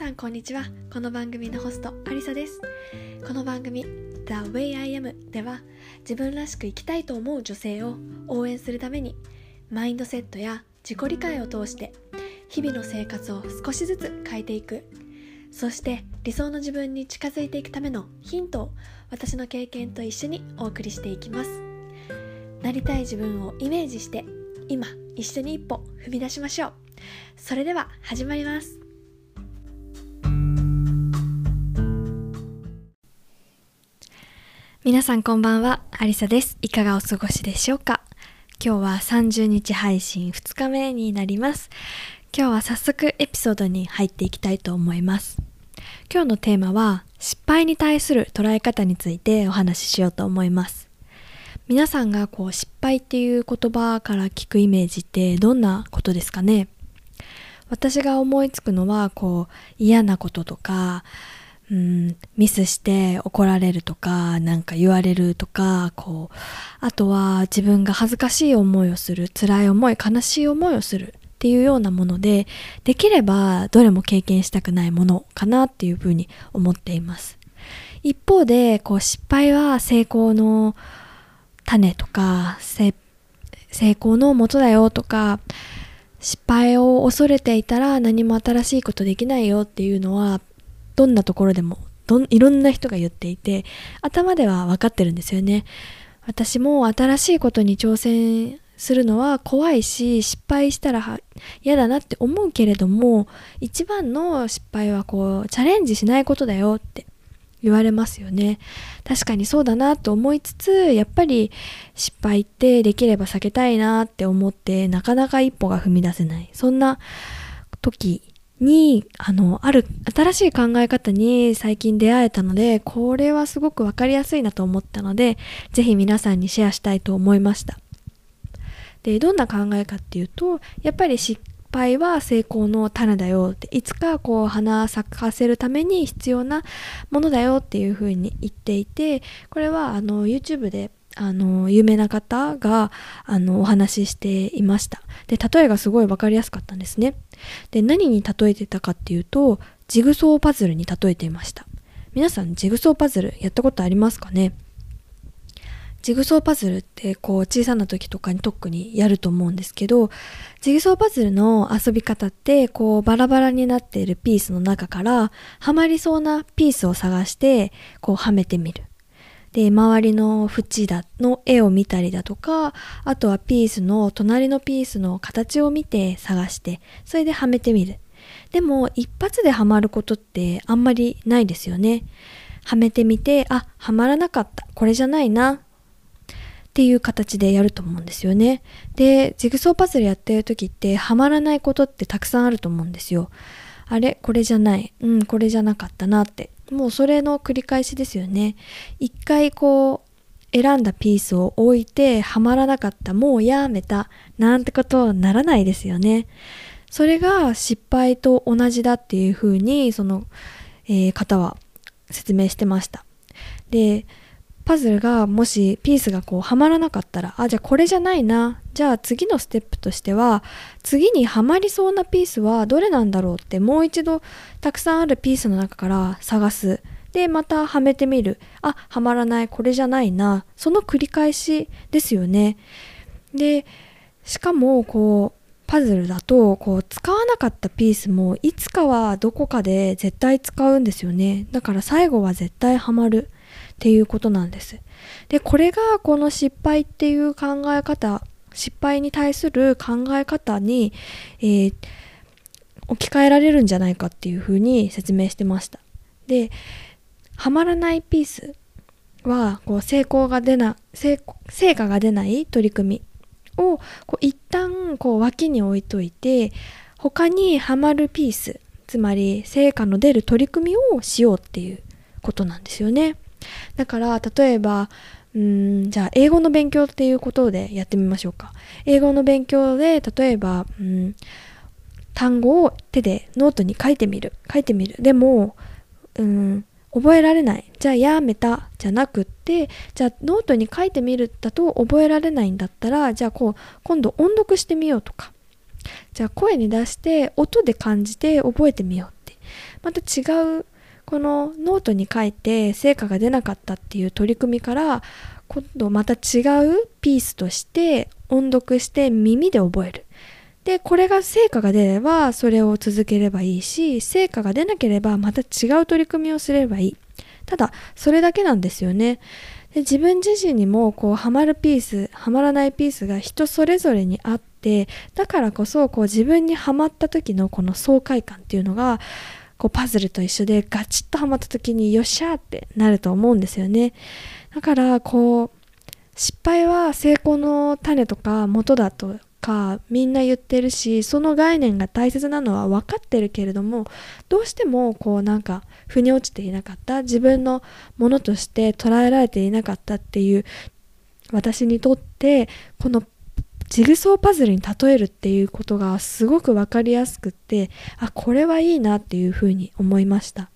さんこんにちは。この番組のホストアリサです。この番組 The Way I Am では、自分らしく生きたいと思う女性を応援するために、マインドセットや自己理解を通して日々の生活を少しずつ変えていく、そして理想の自分に近づいていくためのヒントを私の経験と一緒にお送りしていきます。なりたい自分をイメージして、今一緒に一歩踏み出しましょう。それでは始まります。皆さんこんばんは、アリサです。いかがお過ごしでしょうか。今日は30日配信2日目になります。今日は早速エピソードに入っていきたいと思います。今日のテーマは失敗に対する捉え方についてお話ししようと思います。皆さんが失敗っていう言葉から聞くイメージってどんなことですかね。私が思いつくのは嫌なこととか、ミスして怒られるとか、なんか言われるとか、あとは自分が恥ずかしい思いをする、辛い思い、悲しい思いをするっていうようなもので、できればどれも経験したくないものかなっていうふうに思っています。一方で失敗は成功の種とか、成功の元だよとか、失敗を恐れていたら何も新しいことできないよっていうのは、どんなところでもいろんな人が言っていて、頭では分かってるんですよね。私も新しいことに挑戦するのは怖いし、失敗したら嫌だなって思うけれども、一番の失敗はチャレンジしないことだよって言われますよね。確かにそうだなと思いつつ、やっぱり失敗ってできれば避けたいなって思って、なかなか一歩が踏み出せない、そんな時にある新しい考え方に最近出会えたので、これはすごく分かりやすいなと思ったので、ぜひ皆さんにシェアしたいと思いました。で、どんな考えかっていうと、やっぱり失敗は成功の種だよって、いつか花咲かせるために必要なものだよっていうふうに言っていて、これはYouTube で有名な方がお話ししていました。で、例えがすごい分かりやすかったんですね。で、何に例えてたかっていうと、ジグソーパズルに例えていました。皆さんジグソーパズルやったことありますかね。ジグソーパズルって小さな時とかに特にやると思うんですけど、ジグソーパズルの遊び方ってバラバラになっているピースの中からはまりそうなピースを探してはめてみる。で、周りの縁の絵を見たりだとか、あとはピースの隣のピースの形を見て探して、それではめてみる。でも一発ではまることってあんまりないですよね。はめてみて、あ、はまらなかった、これじゃないなっていう形でやると思うんですよね。で、ジグソーパズルやってる時ってはまらないことってたくさんあると思うんですよ。あれ、これじゃない、これじゃなかったなって、もうそれの繰り返しですよね。一回選んだピースを置いてはまらなかった、もうやめたなんてことにならないですよね。それが失敗と同じだっていうふうにその、方は説明してました。で、パズルがもしピースがはまらなかったら、あ、じゃあこれじゃないな、じゃあ次のステップとしては、次にはまりそうなピースはどれなんだろうって、もう一度たくさんあるピースの中から探す。で、またはめてみる。あ、はまらない、これじゃないな、その繰り返しですよね。で、しかもパズルだと使わなかったピースもいつかはどこかで絶対使うんですよね。だから最後は絶対はまるっていうことなんです。で、これがこの失敗っていう考え方、失敗に対する考え方に、置き換えられるんじゃないかっていうふうに説明してました。で、はまらないピースは成果が出ない取り組みを一旦脇に置いといて、他にはまるピース、つまり成果の出る取り組みをしようっていうことなんですよね。だから例えばじゃあ英語の勉強っていうことでやってみましょうか。英語の勉強で例えば単語を手でノートに書いてみる。でも覚えられない、じゃあやめたじゃなくって、じゃあノートに書いてみるだと覚えられないんだったら、じゃあ今度音読してみようとか、じゃあ声に出して音で感じて覚えてみようって、また違うこのノートに書いて成果が出なかったっていう取り組みから今度また違うピースとして音読して耳で覚える。でこれが成果が出ればそれを続ければいいし、成果が出なければまた違う取り組みをすればいい。ただそれだけなんですよね。で自分自身にもこうハマるピースハマらないピースが人それぞれにあって、だからこそこう自分にハマった時のこの爽快感っていうのがこうパズルと一緒でガチッとハマった時によっしゃーってなると思うんですよね。だからこう失敗は成功の種とか元だとかみんな言ってるし、その概念が大切なのは分かってるけれども、どうしてもこうなんか腑に落ちていなかった、自分のものとして捉えられていなかったっていう私にとってこのジグソーパズルに例えるっていうことがすごく分かりやすくって、あ、これはいいなっていうふうに思いました。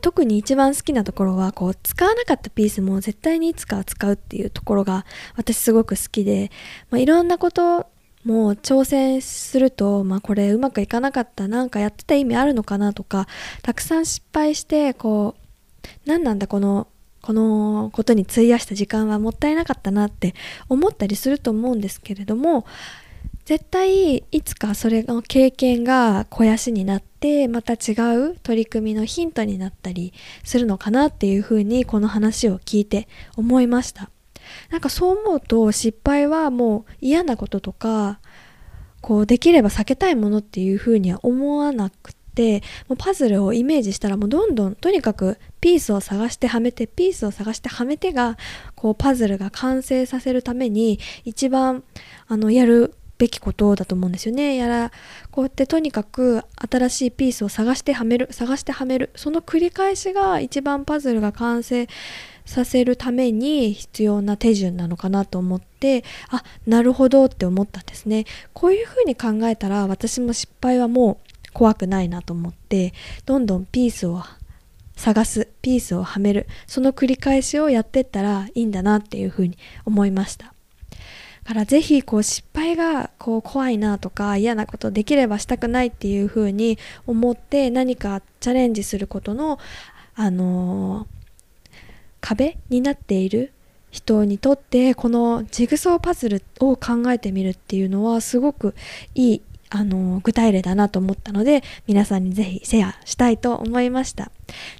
特に一番好きなところはこう使わなかったピースも絶対にいつか使うっていうところが私すごく好きで、いろんなことも挑戦すると、これうまくいかなかった、なんかやってた意味あるのかなとか、たくさん失敗してこう何なんだこのことに費やした時間はもったいなかったなって思ったりすると思うんですけれども、絶対いつかそれの経験が肥やしになってまた違う取り組みのヒントになったりするのかなっていうふうにこの話を聞いて思いました。なんかそう思うと失敗はもう嫌なこととかこうできれば避けたいものっていうふうには思わなくて、もうパズルをイメージしたらもうどんどんとにかくピースを探してはめてピースを探してはめてがこうパズルが完成させるために一番やるべきことだと思うんですよね。こうやってとにかく新しいピースを探してはめる探してはめる、その繰り返しが一番パズルが完成させるために必要な手順なのかなと思って、あ、なるほどって思ったんですね。こういうふうに考えたら私も失敗はもう怖くないなと思って、どんどんピースを探すピースをはめる、その繰り返しをやってったらいいんだなっていうふうに思いました。からぜひこう失敗がこう怖いなとか嫌なことできればしたくないっていうふうに思って何かチャレンジすることの、壁になっている人にとってこのジグソーパズルを考えてみるっていうのはすごくいい具体例だなと思ったので、皆さんにぜひシェアしたいと思いました。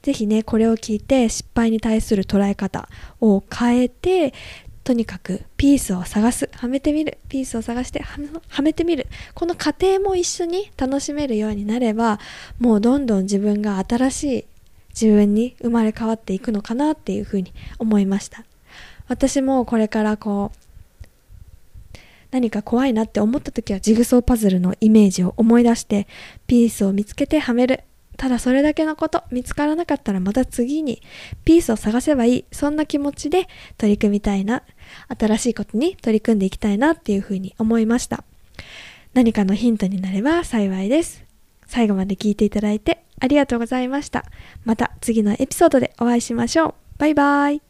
ぜひねこれを聞いて失敗に対する捉え方を変えて、とにかくピースを探すはめてみるピースを探してはめてみる、この過程も一緒に楽しめるようになればもうどんどん自分が新しい自分に生まれ変わっていくのかなっていうふうに思いました。私もこれからこう何か怖いなって思った時はジグソーパズルのイメージを思い出してピースを見つけてはめる、ただそれだけのこと、見つからなかったらまた次にピースを探せばいい、そんな気持ちで取り組みたいな、新しいことに取り組んでいきたいなっていうふうに思いました。何かのヒントになれば幸いです。最後まで聞いていただいてありがとうございました。また次のエピソードでお会いしましょう。バイバイ。